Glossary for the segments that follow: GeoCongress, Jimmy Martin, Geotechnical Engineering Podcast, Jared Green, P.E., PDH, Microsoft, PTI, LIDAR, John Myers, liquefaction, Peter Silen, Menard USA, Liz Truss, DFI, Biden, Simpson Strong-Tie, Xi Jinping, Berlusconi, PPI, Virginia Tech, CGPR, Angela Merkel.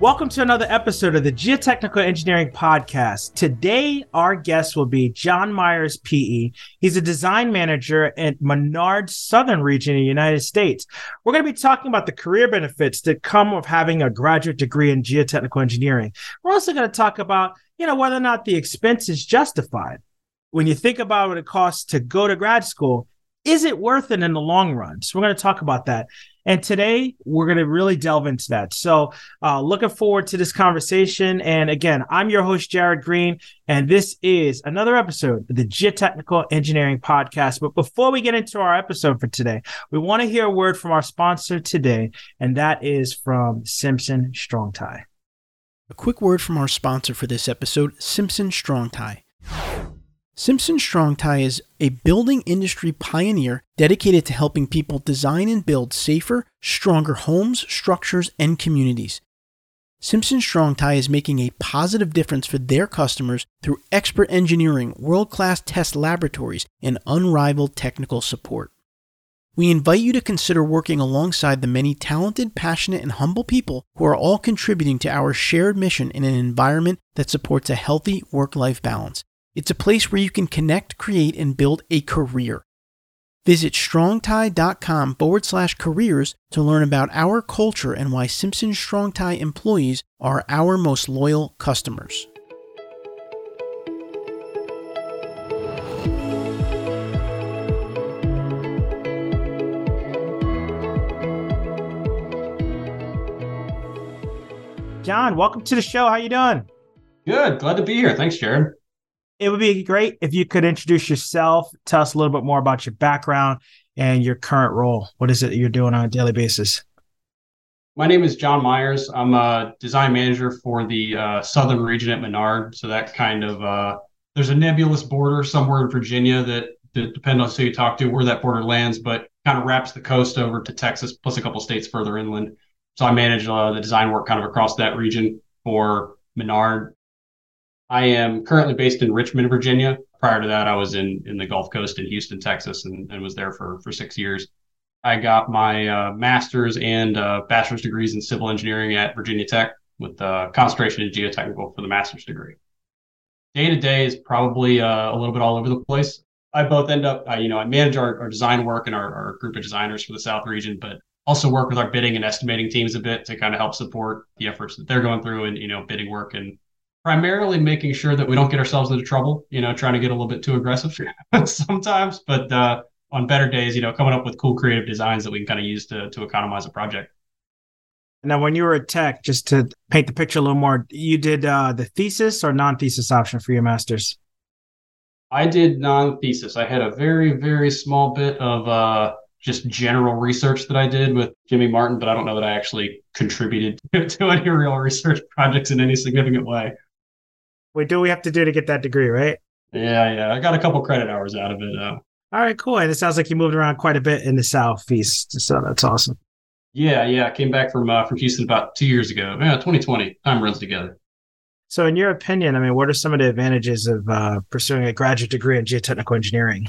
Welcome to another episode of the Geotechnical Engineering Podcast. Today, our guest will be John Myers, P.E. He's a design manager at Menard Southern region in the United States. We're going to be talking about the career benefits that come with having a graduate degree in geotechnical engineering. We're also going to talk about, whether or not the expense is justified. When you think about what it costs to go to grad school, is it worth it in the long run? So we're going to talk about that. And today, we're going to really delve into that. So looking forward to this conversation. And again, I'm your host, Jared Green, and this is another episode of the Geotechnical Engineering Podcast. But before we get into our episode for today, we want to hear a word from our sponsor today, and that is from Simpson Strong-Tie. A quick word from our sponsor for this episode, Simpson Strong-Tie. Simpson Strong-Tie is a building industry pioneer dedicated to helping people design and build safer, stronger homes, structures, and communities. Simpson Strong-Tie is making a positive difference for their customers through expert engineering, world-class test laboratories, and unrivaled technical support. We invite you to consider working alongside the many talented, passionate, and humble people who are all contributing to our shared mission in an environment that supports a healthy work-life balance. It's a place where you can connect, create, and build a career. Visit strongtie.com/careers to learn about our culture and why Simpson Strong-Tie employees are our most loyal customers. John, welcome to the show. How you doing? Good. Glad to be here. Thanks, Jared. It would be great if you could introduce yourself, tell us a little bit more about your background and your current role. What is it that you're doing on a daily basis? My name is John Myers. I'm a design manager for the Southern region at Menard. So that kind of, there's a nebulous border somewhere in Virginia that depending on who you talk to, where that border lands, but kind of wraps the coast over to Texas, plus a couple states further inland. So I manage the design work kind of across that region for Menard. I am currently based in Richmond, Virginia. Prior to that, I was in the Gulf Coast in Houston, Texas, and was there for 6 years. I got my master's and bachelor's degrees in civil engineering at Virginia Tech with concentration in geotechnical for the master's degree. Day-to-day is probably a little bit all over the place. I both end up, I manage our design work and our group of designers for the South region, but also work with our bidding and estimating teams a bit to kind of help support the efforts that they're going through and, bidding work and primarily making sure that we don't get ourselves into trouble, trying to get a little bit too aggressive sometimes, but on better days, coming up with cool creative designs that we can kind of use to economize a project. Now, when you were at Tech, just to paint the picture a little more, you did the thesis or non-thesis option for your master's? I did non-thesis. I had a very, very small bit of just general research that I did with Jimmy Martin, but I don't know that I actually contributed to any real research projects in any significant way. We do what we have to do to get that degree, right? Yeah. I got a couple credit hours out of it. All right, cool. And it sounds like you moved around quite a bit in the Southeast, so that's awesome. Yeah. I came back from Houston about 2 years ago. Yeah, 2020. Time runs together. So in your opinion, what are some of the advantages of pursuing a graduate degree in geotechnical engineering?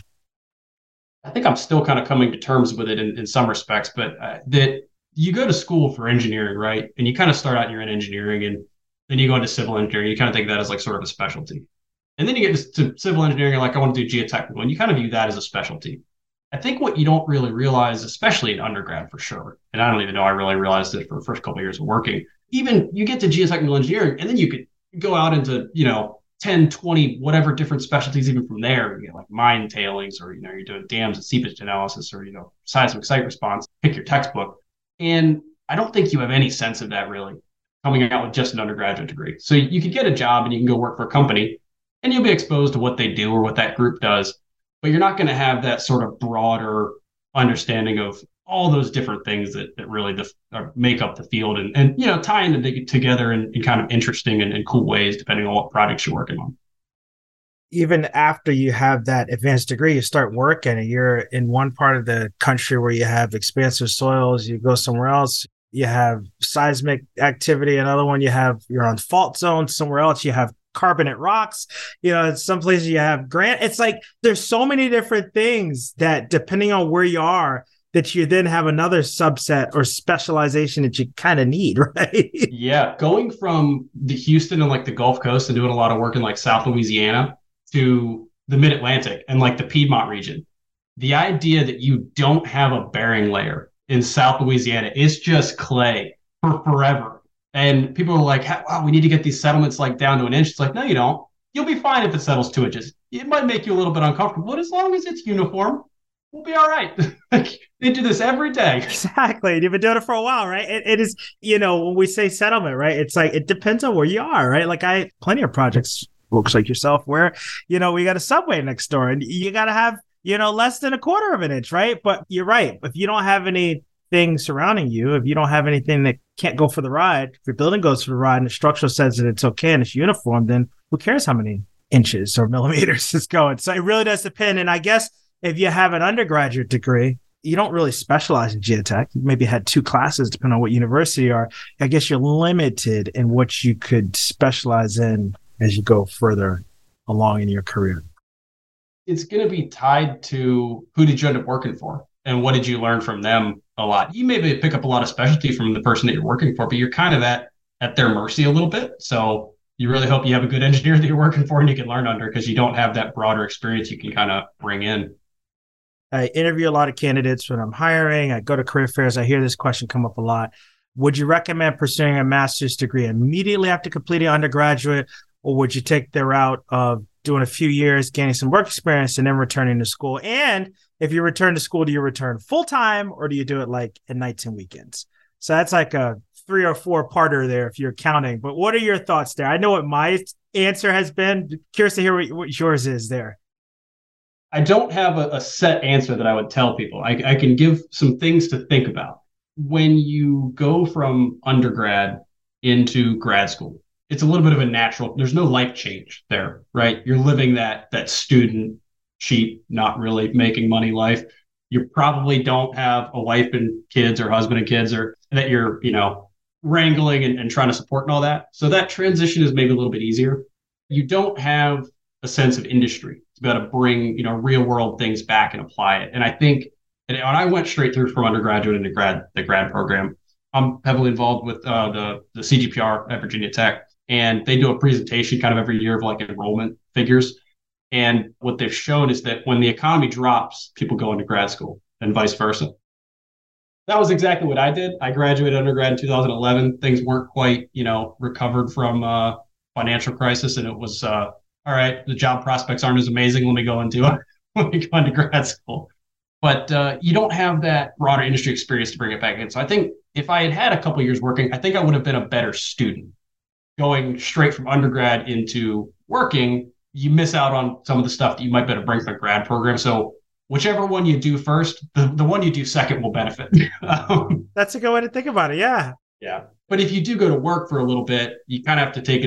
I think I'm still kind of coming to terms with it in some respects, but that you go to school for engineering, right? And you kind of start out and you're in engineering and then you go into civil engineering. You kind of think of that as like sort of a specialty. And then you get to civil engineering, you're like, I want to do geotechnical. And you kind of view that as a specialty. I think what you don't really realize, especially in undergrad for sure, and I don't even know I really realized it for the first couple of years of working, even you get to geotechnical engineering and then you could go out into, 10, 20, whatever different specialties, even from there, you get like mine tailings or, you're doing dams and seepage analysis or, seismic site response, pick your textbook. And I don't think you have any sense of that really coming out with just an undergraduate degree. So you could get a job and you can go work for a company and you'll be exposed to what they do or what that group does, but you're not going to have that sort of broader understanding of all those different things that really make up the field and you know, tying them together in kind of interesting and cool ways, depending on what projects you're working on. Even after you have that advanced degree, you start working and you're in one part of the country where you have expansive soils, you go somewhere else, you have seismic activity, another one you're on fault zones, somewhere else you have carbonate rocks, you know, in some places you have granite. It's like there's so many different things that depending on where you are, that you then have another subset or specialization that you kind of need, right? Yeah. Going from the Houston and like the Gulf Coast and doing a lot of work in like South Louisiana to the Mid-Atlantic and like the Piedmont region, the idea that you don't have a bearing layer in South Louisiana, it's just clay for forever. And people are like, wow, we need to get these settlements like down to an inch. It's like, no, you don't. You'll be fine if it settles 2 inches. It might make you a little bit uncomfortable, but as long as it's uniform, we'll be all right. They do this every day. Exactly. And you've been doing it for a while, right? It is, you know, when we say settlement, right? It's like, it depends on where you are, right? Like plenty of projects, looks like yourself, where, you know, we got a subway next door and you got to have, you know, less than a quarter of an inch, right? But you're right. If you don't have anything surrounding you, if you don't have anything that can't go for the ride, if your building goes for the ride and the structural says that it's okay and it's uniform, then who cares how many inches or millimeters it's going? So it really does depend. And I guess if you have an undergraduate degree, you don't really specialize in geotech. You maybe had 2 classes, depending on what university you are. I guess you're limited in what you could specialize in as you go further along in your career. It's going to be tied to who did you end up working for and what did you learn from them a lot. You maybe pick up a lot of specialty from the person that you're working for, but you're kind of at their mercy a little bit. So you really hope you have a good engineer that you're working for and you can learn under, because you don't have that broader experience you can kind of bring in. I interview a lot of candidates when I'm hiring. I go to career fairs. I hear this question come up a lot. Would you recommend pursuing a master's degree immediately after completing undergraduate, or would you take the route of doing a few years, gaining some work experience, and then returning to school? And if you return to school, do you return full-time, or do you do it like at nights and weekends? So that's like a 3 or 4-parter there if you're counting. But what are your thoughts there? I know what my answer has been. Curious to hear what yours is there. I don't have a set answer that I would tell people. I can give some things to think about. When you go from undergrad into grad school, it's a little bit of a natural, there's no life change there, right? You're living that student, cheap, not really making money life. You probably don't have a wife and kids or husband and kids or that you're, you know, wrangling and trying to support and all that. So that transition is maybe a little bit easier. You don't have a sense of industry. It's got to bring, you know, real world things back and apply it. And I think, and I went straight through from undergraduate into the grad program. I'm heavily involved with the CGPR at Virginia Tech, and they do a presentation kind of every year of like enrollment figures. And what they've shown is that when the economy drops, people go into grad school and vice versa. That was exactly what I did. I graduated undergrad in 2011. Things weren't quite, you know, recovered from financial crisis, and it was all right, the job prospects aren't as amazing. Let me go into grad school. But you don't have that broader industry experience to bring it back in. So I think if I had a couple of years working, I think I would have been a better student. Going straight from undergrad into working, you miss out on some of the stuff that you might better bring from the grad program. So whichever one you do first, the one you do second will benefit. That's a good way to think about it. Yeah. Yeah. But if you do go to work for a little bit, you kind of have to think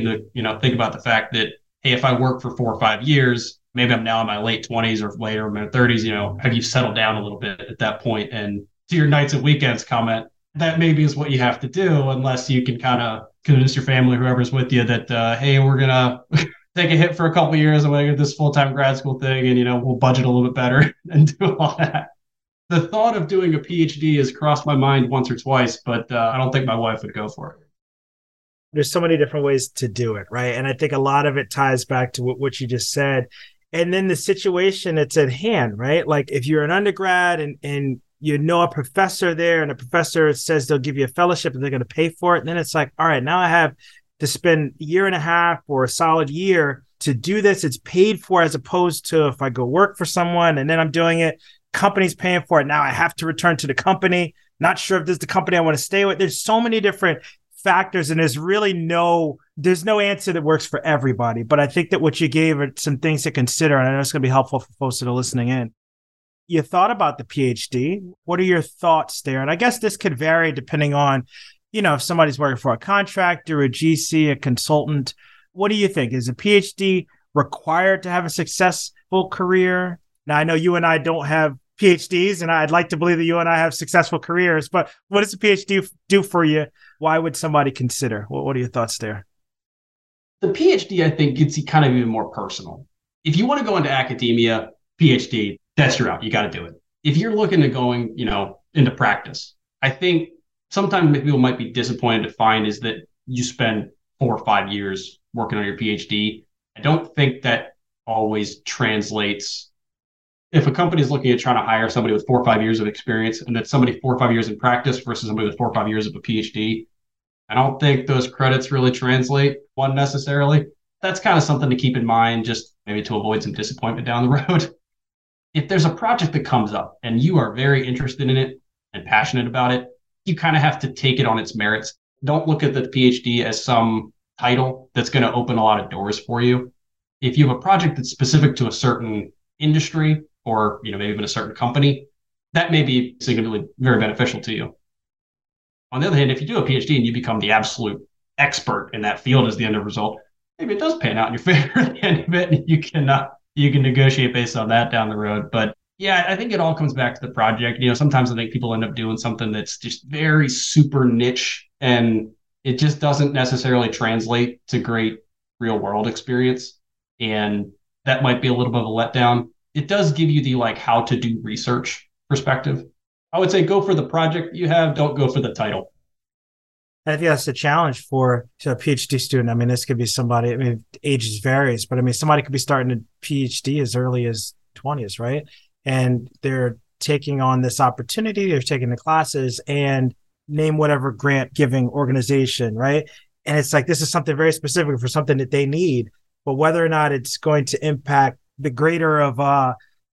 about the fact that, hey, if I work for 4 or 5 years, maybe I'm now in my late 20s or later in my 30s, you know, have you settled down a little bit at that point? And to your nights and weekends comment, that maybe is what you have to do, unless you can kind of convince your family, whoever's with you, that, hey, we're going to take a hit for a couple of years. I'm going to get this full-time grad school thing and, you know, we'll budget a little bit better and do all that. The thought of doing a PhD has crossed my mind once or twice, but I don't think my wife would go for it. There's so many different ways to do it, right? And I think a lot of it ties back to what you just said. And then the situation that's at hand, right? Like if you're an undergrad and you know a professor there and a professor says they'll give you a fellowship and they're going to pay for it, and then it's like, all right, now I have to spend a year and a half or a solid year to do this. It's paid for, as opposed to if I go work for someone and then I'm doing it, company's paying for it. Now I have to return to the company. Not sure if this is the company I want to stay with. There's so many different factors, and there's no answer that works for everybody. But I think that what you gave are some things to consider, and I know it's going to be helpful for folks that are listening in. you thought about the PhD. What are your thoughts there? And I guess this could vary depending on, you know, if somebody's working for a contractor, a GC, a consultant. What do you think? Is a PhD required to have a successful career? Now, I know you and I don't have PhDs, and I'd like to believe that you and I have successful careers, but what does a PhD do for you? Why would somebody consider? What are your thoughts there? The PhD, I think, gets kind of even more personal. If you want to go into academia, PhD, that's your out. You got to do it. If you're looking to going, you know, into practice, I think sometimes people might be disappointed to find is that you spend 4 or 5 years working on your PhD. I don't think that always translates. If a company is looking at trying to hire somebody with 4 or 5 years of experience and that somebody 4 or 5 years in practice versus somebody with 4 or 5 years of a PhD, I don't think those credits really translate one necessarily. That's kind of something to keep in mind, just maybe to avoid some disappointment down the road. If there's a project that comes up and you are very interested in it and passionate about it, you kind of have to take it on its merits. Don't look at the PhD as some title that's going to open a lot of doors for you. If you have a project that's specific to a certain industry, or you know, maybe even a certain company, that may be significantly very beneficial to you. On the other hand, if you do a PhD and you become the absolute expert in that field as the end of result, maybe it does pan out in your favor at the end of it, and you can negotiate based on that down the road. But yeah, I think it all comes back to the project. You know, sometimes I think people end up doing something that's just very super niche, and it just doesn't necessarily translate to great real world experience. And that might be a little bit of a letdown. It does give you the like how to do research perspective. I would say go for the project you have, don't go for the title. I think that's a challenge for a PhD student. I mean, this could be somebody, I mean, ages varies, but I mean, somebody could be starting a PhD as early as 20s, right? And they're taking on this opportunity, they're taking the classes and name whatever grant giving organization, right? And it's like, this is something very specific for something that they need, but whether or not it's going to impact the greater of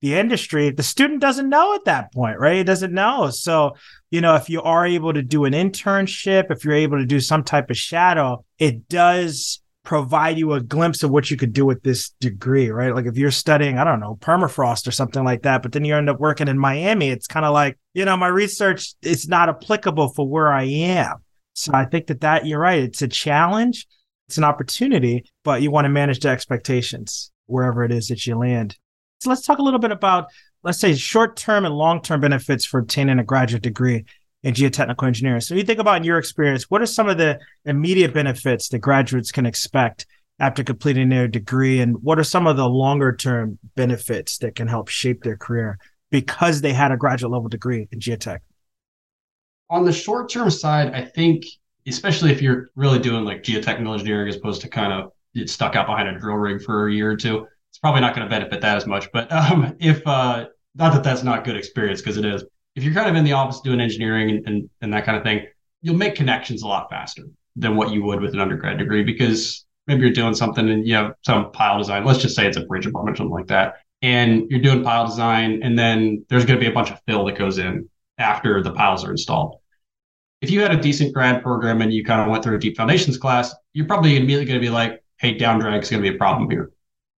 the industry, the student doesn't know at that point, right? It doesn't know. So, you know, if you are able to do an internship, if you're able to do some type of shadow, it does provide you a glimpse of what you could do with this degree, right? Like if you're studying, I don't know, permafrost or something like that, but then you end up working in Miami, it's kind of like, you know, my research is not applicable for where I am. So I think that you're right. It's a challenge. It's an opportunity, but you want to manage the expectations wherever it is that you land. So let's talk a little bit about, let's say, short-term and long-term benefits for obtaining a graduate degree in geotechnical engineering. So you think about in your experience, what are some of the immediate benefits that graduates can expect after completing their degree? And what are some of the longer-term benefits that can help shape their career because they had a graduate-level degree in geotech? On the short-term side, I think, especially if you're really doing like geotechnical engineering as opposed to kind of it's stuck out behind a drill rig for a year or two, it's probably not going to benefit that as much. But if not that that's not good experience, because it is. If you're kind of in the office doing engineering and that kind of thing, you'll make connections a lot faster than what you would with an undergrad degree, because maybe you're doing something and you have some pile design. Let's just say it's a bridge apartment or something like that. And you're doing pile design, and then there's going to be a bunch of fill that goes in after the piles are installed. If you had a decent grad program and you kind of went through a deep foundations class, you're probably immediately going to be like, hey, down drag is going to be a problem here.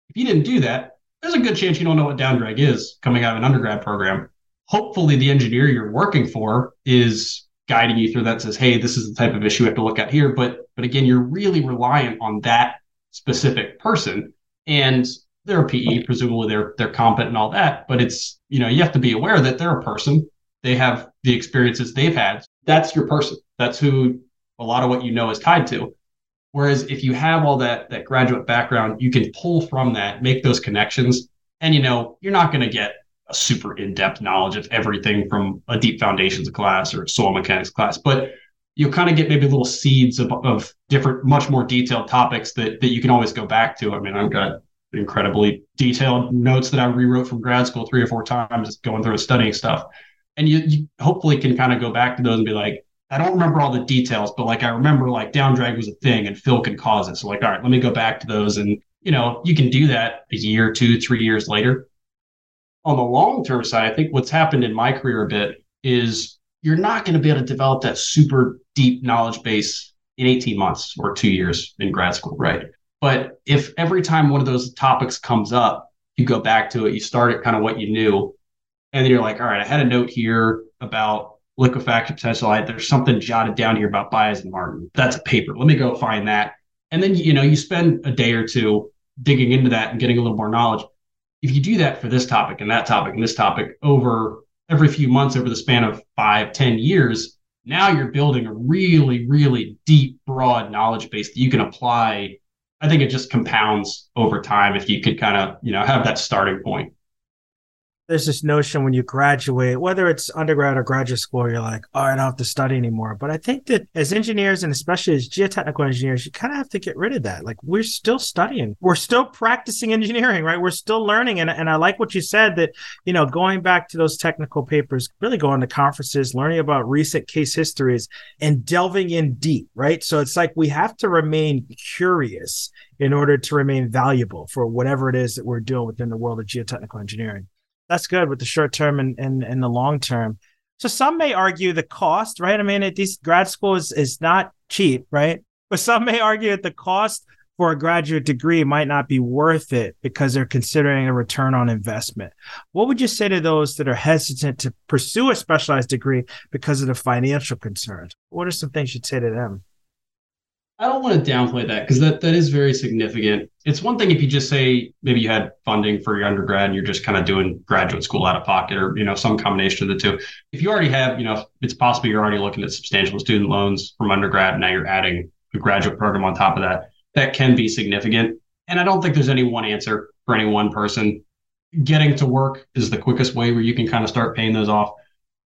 If you didn't do that, there's a good chance you don't know what down drag is coming out of an undergrad program. Hopefully the engineer you're working for is guiding you through that and says, hey, this is the type of issue we have to look at here. But again, you're really reliant on that specific person, and they're a PE, presumably they're competent and all that, but it's, you know, you have to be aware that they're a person. They have the experiences they've had. That's your person. That's who a lot of what you know is tied to. Whereas if you have all that graduate background, you can pull from that, make those connections. And, you know, you're not going to get a super in-depth knowledge of everything from a deep foundations class or a soil mechanics class, but you'll kind of get maybe little seeds of different, much more detailed topics that you can always go back to. I mean, I've got incredibly detailed notes that I rewrote from grad school 3 or 4 times going through and studying stuff. And you hopefully can kind of go back to those and be like, I don't remember all the details, but like I remember like down drag was a thing and fill can cause it. So like, all right, let me go back to those. And, you know, you can do that a year, 2, 3 years later. On the long-term side, I think what's happened in my career a bit is you're not going to be able to develop that super deep knowledge base in 18 months or 2 years in grad school, right? But if every time one of those topics comes up, you go back to it, you start at kind of what you knew, And then you're like, all right, I had a note here about liquefaction potential. There's something jotted down here about Baez and Martin. That's a paper. Let me go find that. And then, you know, you spend a day or two digging into that and getting a little more knowledge. If you do that for this topic and that topic and this topic over every few months over the span of 5-10 years, now you're building a really, really deep, broad knowledge base that you can apply. I think it just compounds over time if you could kind of, you know, have that starting point. There's this notion when you graduate, whether it's undergrad or graduate school, you're like, oh, I don't have to study anymore. But I think that as engineers, and especially as geotechnical engineers, you kind of have to get rid of that. Like, we're still studying. We're still practicing engineering, right? We're still learning. And I like what you said that, you know, going back to those technical papers, really going to conferences, learning about recent case histories and delving in deep, right? So it's like we have to remain curious in order to remain valuable for whatever it is that we're doing within the world of geotechnical engineering. That's good with the short term and the long term. So some may argue the cost, right? I mean, these grad school is not cheap, right? But some may argue that the cost for a graduate degree might not be worth it because they're considering a return on investment. What would you say to those that are hesitant to pursue a specialized degree because of the financial concerns? What are some things you'd say to them? I don't want to downplay that because that is very significant. It's one thing if you just say maybe you had funding for your undergrad and you're just kind of doing graduate school out of pocket or, you know, some combination of the two. If you already have, you know, it's possible you're already looking at substantial student loans from undergrad. Now you're adding a graduate program on top of that. That can be significant. And I don't think there's any one answer for any one person. Getting to work is the quickest way where you can kind of start paying those off.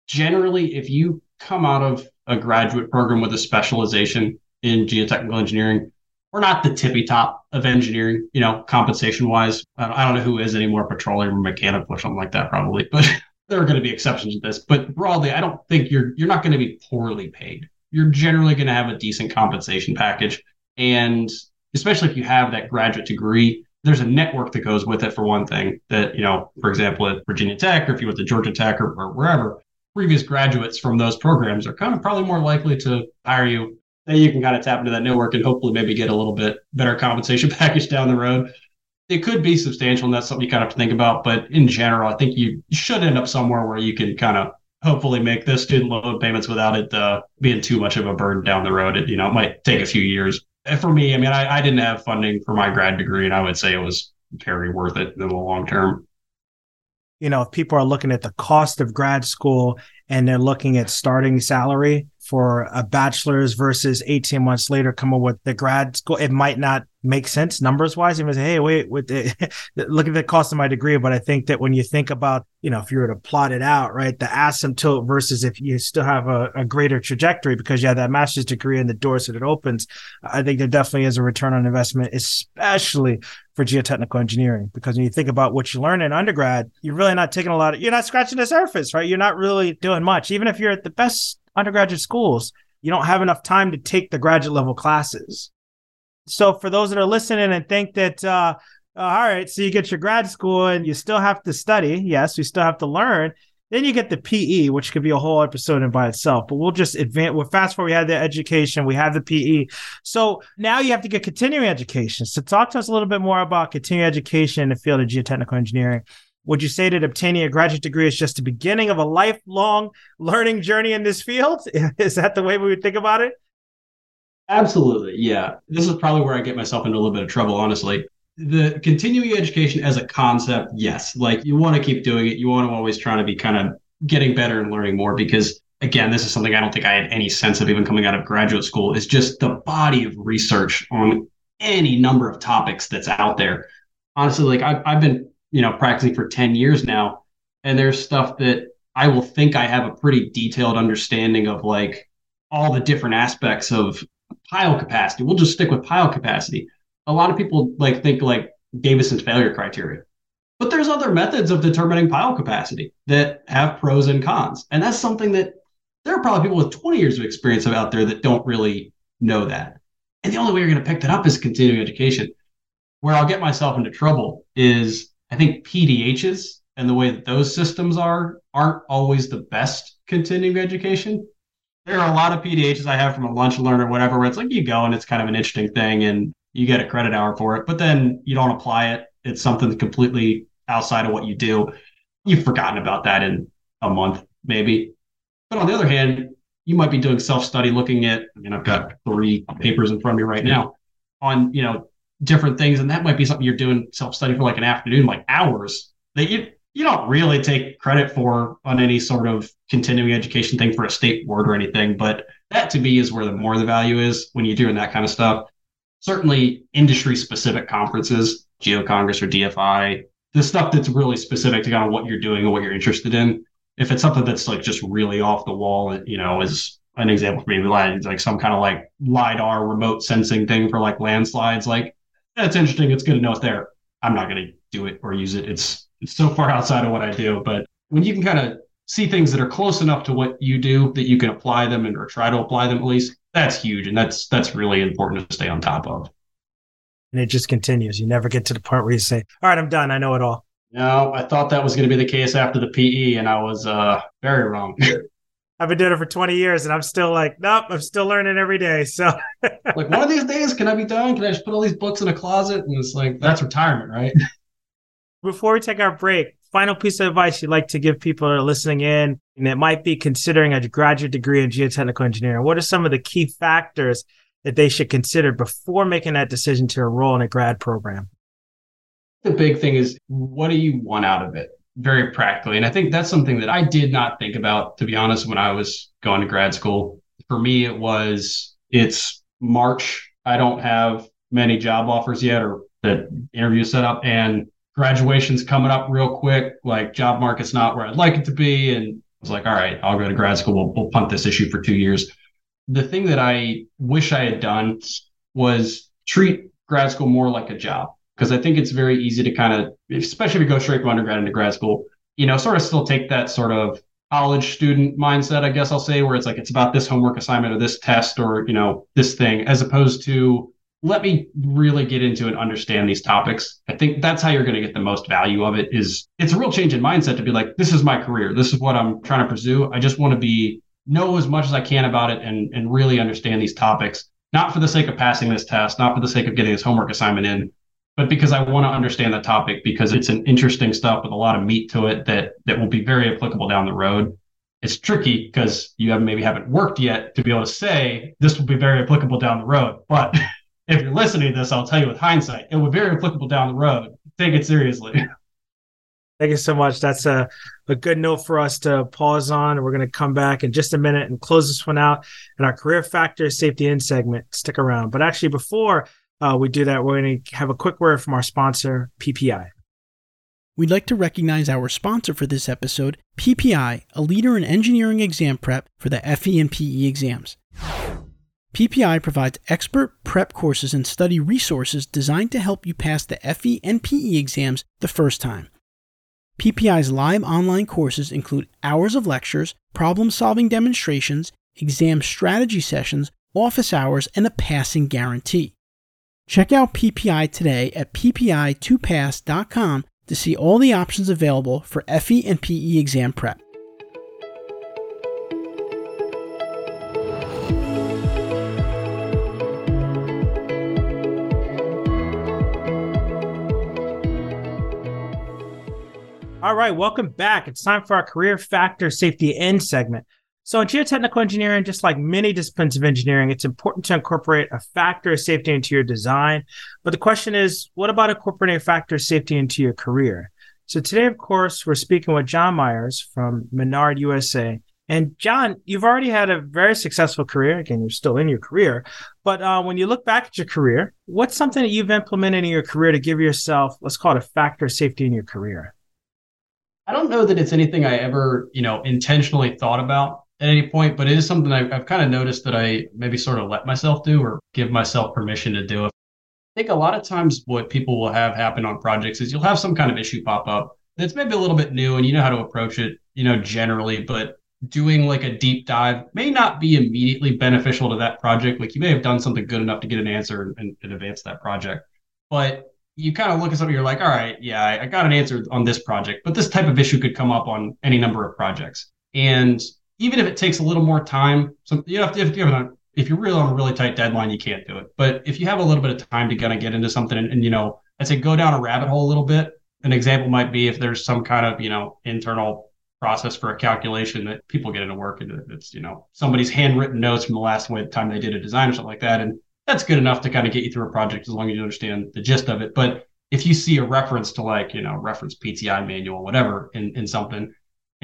Generally, if you come out of a graduate program with a specialization in geotechnical engineering, we're not the tippy top of engineering, you know, compensation wise. I don't know who is anymore, petroleum or mechanic or something like that, probably. But there are going to be exceptions to this. But broadly, I don't think you're not going to be poorly paid. You're generally going to have a decent compensation package, and especially if you have that graduate degree, there's a network that goes with it. For one thing, that, you know, for example, at Virginia Tech, or if you went to Georgia Tech or wherever, previous graduates from those programs are kind of probably more likely to hire you. Then you can kind of tap into that network and hopefully maybe get a little bit better compensation package down the road. It could be substantial, and that's something you kind of have to think about. But in general, I think you should end up somewhere where you can kind of hopefully make the student loan payments without it being too much of a burden down the road. It, you know, it might take a few years. For me, I mean, I didn't have funding for my grad degree, and I would say it was very worth it in the long term. You know, if people are looking at the cost of grad school and they're looking at starting salary for a bachelor's versus 18 months later come up with the grad school, it might not make sense numbers wise. You might say, hey, wait, look at the cost of my degree. But I think that when you think about, you know, if you were to plot it out, right, the asymptote versus if you still have a greater trajectory because you have that master's degree and the doors that it opens, I think there definitely is a return on investment, especially for geotechnical engineering. Because when you think about what you learn in undergrad, you're really not taking a lot of, you're not scratching the surface, right? You're not really doing much. Even if you're at the best undergraduate schools, you don't have enough time to take the graduate level classes. So for those that are listening and think that, all right, so you get your grad school and you still have to study. Yes, we still have to learn. Then you get the P.E., which could be a whole episode in by itself, but we'll just advance. We'll fast forward. We had the education. We have the P.E. So now you have to get continuing education. So talk to us a little bit more about continuing education in the field of geotechnical engineering. Would you say that obtaining a graduate degree is just the beginning of a lifelong learning journey in this field? Is that the way we would think about it? Absolutely, yeah. This is probably where I get myself into a little bit of trouble, honestly. The continuing education as a concept, yes. Like, you want to keep doing it. You want to always try to be kind of getting better and learning more because, again, this is something I don't think I had any sense of even coming out of graduate school. It's just the body of research on any number of topics that's out there. Honestly, like, I've been, you know, practicing for 10 years now. And there's stuff that I will think I have a pretty detailed understanding of, like all the different aspects of pile capacity. We'll just stick with pile capacity. A lot of people like think like Davison's failure criteria, but there's other methods of determining pile capacity that have pros and cons. And that's something that there are probably people with 20 years of experience out there that don't really know that. And the only way you're going to pick that up is continuing education. Where I'll get myself into trouble is, I think PDHs and the way that those systems aren't always the best continuing education. There are a lot of PDHs I have from a lunch learn or whatever, where it's like you go and it's kind of an interesting thing and you get a credit hour for it, but then you don't apply it. It's something completely outside of what you do. you've forgotten about that in a month, maybe. But on the other hand, you might be doing self-study looking at, I mean, I've got 3 papers in front of me right now on, you know, different things. And that might be something you're doing self-study for like an afternoon, like hours that you don't really take credit for on any sort of continuing education thing for a state board or anything. But that to me is where the more the value is when you're doing that kind of stuff. Certainly industry specific conferences, GeoCongress or DFI, the stuff that's really specific to kind of what you're doing and what you're interested in. If it's something that's like just really off the wall, you know, is an example for me, like some kind of like LIDAR remote sensing thing for like landslides, like that's interesting. It's good to know it's there. I'm not going to do it or use it. It's so far outside of what I do. But when you can kind of see things that are close enough to what you do that you can apply them and or try to apply them at least, that's huge. And that's really important to stay on top of. And it just continues. You never get to the point where you say, all right, I'm done. I know it all. No, I thought that was going to be the case after the P.E. and I was very wrong. I've been doing it for 20 years and I'm still like, nope, I'm still learning every day. So like one of these days, can I be done? Can I just put all these books in a closet? And it's like, that's retirement, right? Before we take our break, final piece of advice you'd like to give people that are listening in and that might be considering a graduate degree in geotechnical engineering. What are some of the key factors that they should consider before making that decision to enroll in a grad program? The big thing is, what do you want out of it? Very practically. And I think that's something that I did not think about, to be honest, when I was going to grad school. For me, it's March. I don't have many job offers yet or the interview set up, and graduation's coming up real quick. Like job market's not where I'd like it to be. And I was like, all right, I'll go to grad school. We'll punt this issue for 2 years. The thing that I wish I had done was treat grad school more like a job. Because I think it's very easy to kind of, especially if you go straight from undergrad into grad school, you know, sort of still take that sort of college student mindset, I guess I'll say, where it's like, it's about this homework assignment or this test or, you know, this thing, as opposed to let me really get into and understand these topics. I think that's how you're going to get the most value of it is it's a real change in mindset to be like, this is my career. This is what I'm trying to pursue. I just want to know as much as I can about it and really understand these topics, not for the sake of passing this test, not for the sake of getting this homework assignment in, but because I want to understand the topic, because it's an interesting stuff with a lot of meat to it that will be very applicable down the road. It's tricky because you haven't worked yet to be able to say this will be very applicable down the road. But if you're listening to this, I'll tell you with hindsight, it will be very applicable down the road. Take it seriously. Thank you so much. That's a good note for us to pause on. We're going to come back in just a minute and close this one out in our Career Factors Safety In segment. Stick around. But actually, before we do that, we're going to have a quick word from our sponsor, PPI. We'd like to recognize our sponsor for this episode, PPI, a leader in engineering exam prep for the FE and PE exams. PPI provides expert prep courses and study resources designed to help you pass the FE and PE exams the first time. PPI's live online courses include hours of lectures, problem-solving demonstrations, exam strategy sessions, office hours, and a passing guarantee. Check out PPI today at ppi2pass.com to see all the options available for FE and PE exam prep. All right, welcome back. It's time for our Career Factor Safety In segment. So in geotechnical engineering, just like many disciplines of engineering, it's important to incorporate a factor of safety into your design. But the question is, what about incorporating a factor of safety into your career? So today, of course, we're speaking with John Myers from Menard USA. And John, you've already had a very successful career. Again, you're still in your career. But when you look back at your career, what's something that you've implemented in your career to give yourself, let's call it a factor of safety in your career? I don't know that it's anything I ever, intentionally thought about at any point, but it is something I've kind of noticed that I maybe sort of let myself do or give myself permission to do. I think a lot of times what people will have happen on projects is you'll have some kind of issue pop up that's maybe a little bit new and you know how to approach it, generally, but doing like a deep dive may not be immediately beneficial to that project. Like you may have done something good enough to get an answer and advance that project, but you kind of look at something, you're like, all right, yeah, I got an answer on this project, but this type of issue could come up on any number of projects. And even if it takes a little more time, so if you're really on a really tight deadline, you can't do it. But if you have a little bit of time to kind of get into something and I'd say go down a rabbit hole a little bit, An example might be if there's some kind of, internal process for a calculation that people get into work and it's, somebody's handwritten notes from the last time they did a design or something like that. And that's good enough to kind of get you through a project as long as you understand the gist of it. But if you see a reference to reference PTI manual, whatever, in something, and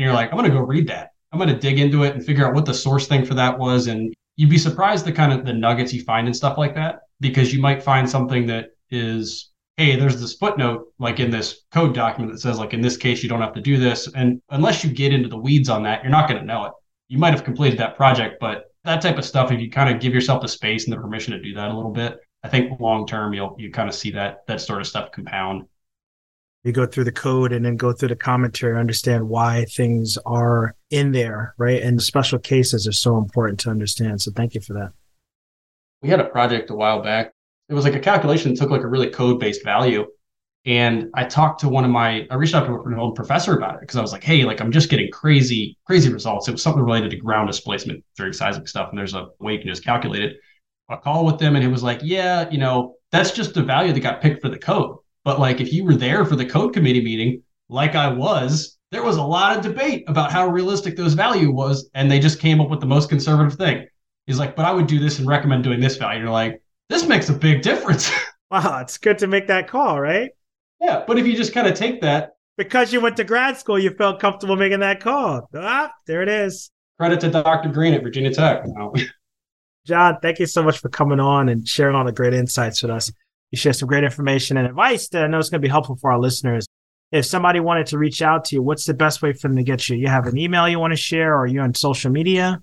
you're like, I'm going to go read that. I'm going to dig into it and figure out what the source thing for that was. And you'd be surprised the kind of the nuggets you find and stuff like that, because you might find something that is, hey, there's this footnote, in this code document that says, in this case, you don't have to do this. And unless you get into the weeds on that, you're not going to know it. You might have completed that project, but that type of stuff, if you kind of give yourself the space and the permission to do that a little bit, I think long-term, you kind of see that sort of stuff compound. You go through the code and then go through the commentary, understand why things are in there, right? And the special cases are so important to understand. So thank you for that. We had a project a while back. It was a calculation that took a really code-based value. And I reached out to an old professor about it because I was like, hey, I'm just getting crazy, crazy results. It was something related to ground displacement during seismic stuff. And there's a way you can just calculate it. I called with them and it was like, yeah, that's just the value that got picked for the code. But if you were there for the code committee meeting, like I was, there was a lot of debate about how realistic those value was. And they just came up with the most conservative thing. He's like, but I would do this and recommend doing this value. You're like, this makes a big difference. Wow, it's good to make that call, right? Yeah, but if you just kind of take that. Because you went to grad school, you felt comfortable making that call. Ah, there it is. Credit to Dr. Green at Virginia Tech. John, thank you so much for coming on and sharing all the great insights with us. You shared some great information and advice that I know is going to be helpful for our listeners. If somebody wanted to reach out to you, what's the best way for them to get you? You have an email you want to share, or you're on social media?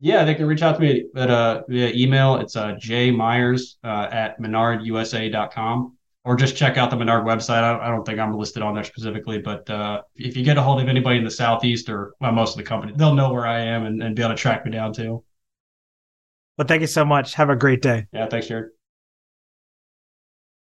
Yeah, they can reach out to me at via email. It's jmyers at menardusa.com, or just check out the Menard website. I don't think I'm listed on there specifically, but if you get a hold of anybody in the Southeast or most of the company, they'll know where I am and be able to track me down too. Well, thank you so much. Have a great day. Yeah, thanks, Jared.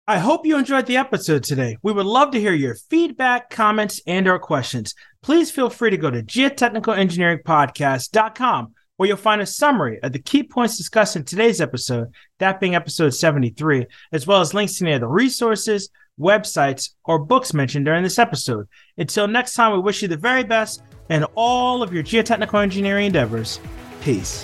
I hope you enjoyed the episode today. We would love to hear your feedback, comments, and/or questions. Please feel free to go to geotechnicalengineeringpodcast.com. where you'll find a summary of the key points discussed in today's episode, that being episode 73, as well as links to any of the resources, websites, or books mentioned during this episode. Until next time, we wish you the very best in all of your geotechnical engineering endeavors. Peace.